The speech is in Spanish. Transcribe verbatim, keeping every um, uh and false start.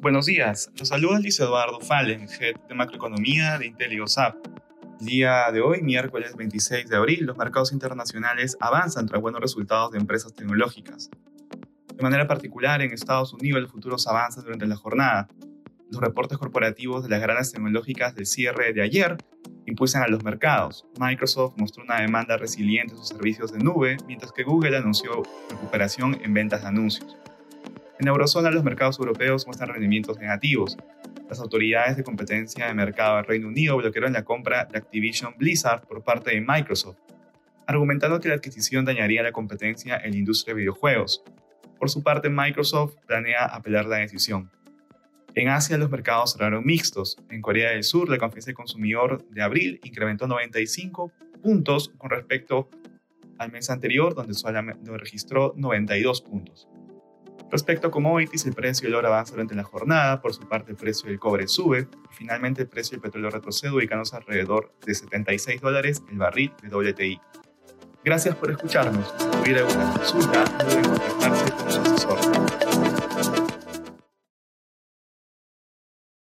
Buenos días, los saluda Luis Eduardo Falen, Head de Macroeconomía de Inteligo S A B. El día de hoy, miércoles veintiséis de abril, los mercados internacionales avanzan tras buenos resultados de empresas tecnológicas. De manera particular, en Estados Unidos los futuros avanzan durante la jornada. Los reportes corporativos de las grandes tecnológicas del cierre de ayer impulsan a los mercados. Microsoft mostró una demanda resiliente en sus servicios de nube, mientras que Google anunció recuperación en ventas de anuncios. En la eurozona, los mercados europeos muestran rendimientos negativos. Las autoridades de competencia de mercado del Reino Unido bloquearon la compra de Activision Blizzard por parte de Microsoft, argumentando que la adquisición dañaría la competencia en la industria de videojuegos. Por su parte, Microsoft planea apelar la decisión. En Asia, los mercados cerraron mixtos. En Corea del Sur, la confianza del consumidor de abril incrementó noventa y cinco puntos con respecto al mes anterior, donde solamente registró noventa y dos puntos. Respecto a commodities, el precio del oro avanza durante la jornada, por su parte el precio del cobre sube y finalmente el precio del petróleo retrocede ubicándose alrededor de setenta y seis dólares el barril de W T I. Gracias por escucharnos. Si tuviera alguna consulta, pueden contactarse con su asesor.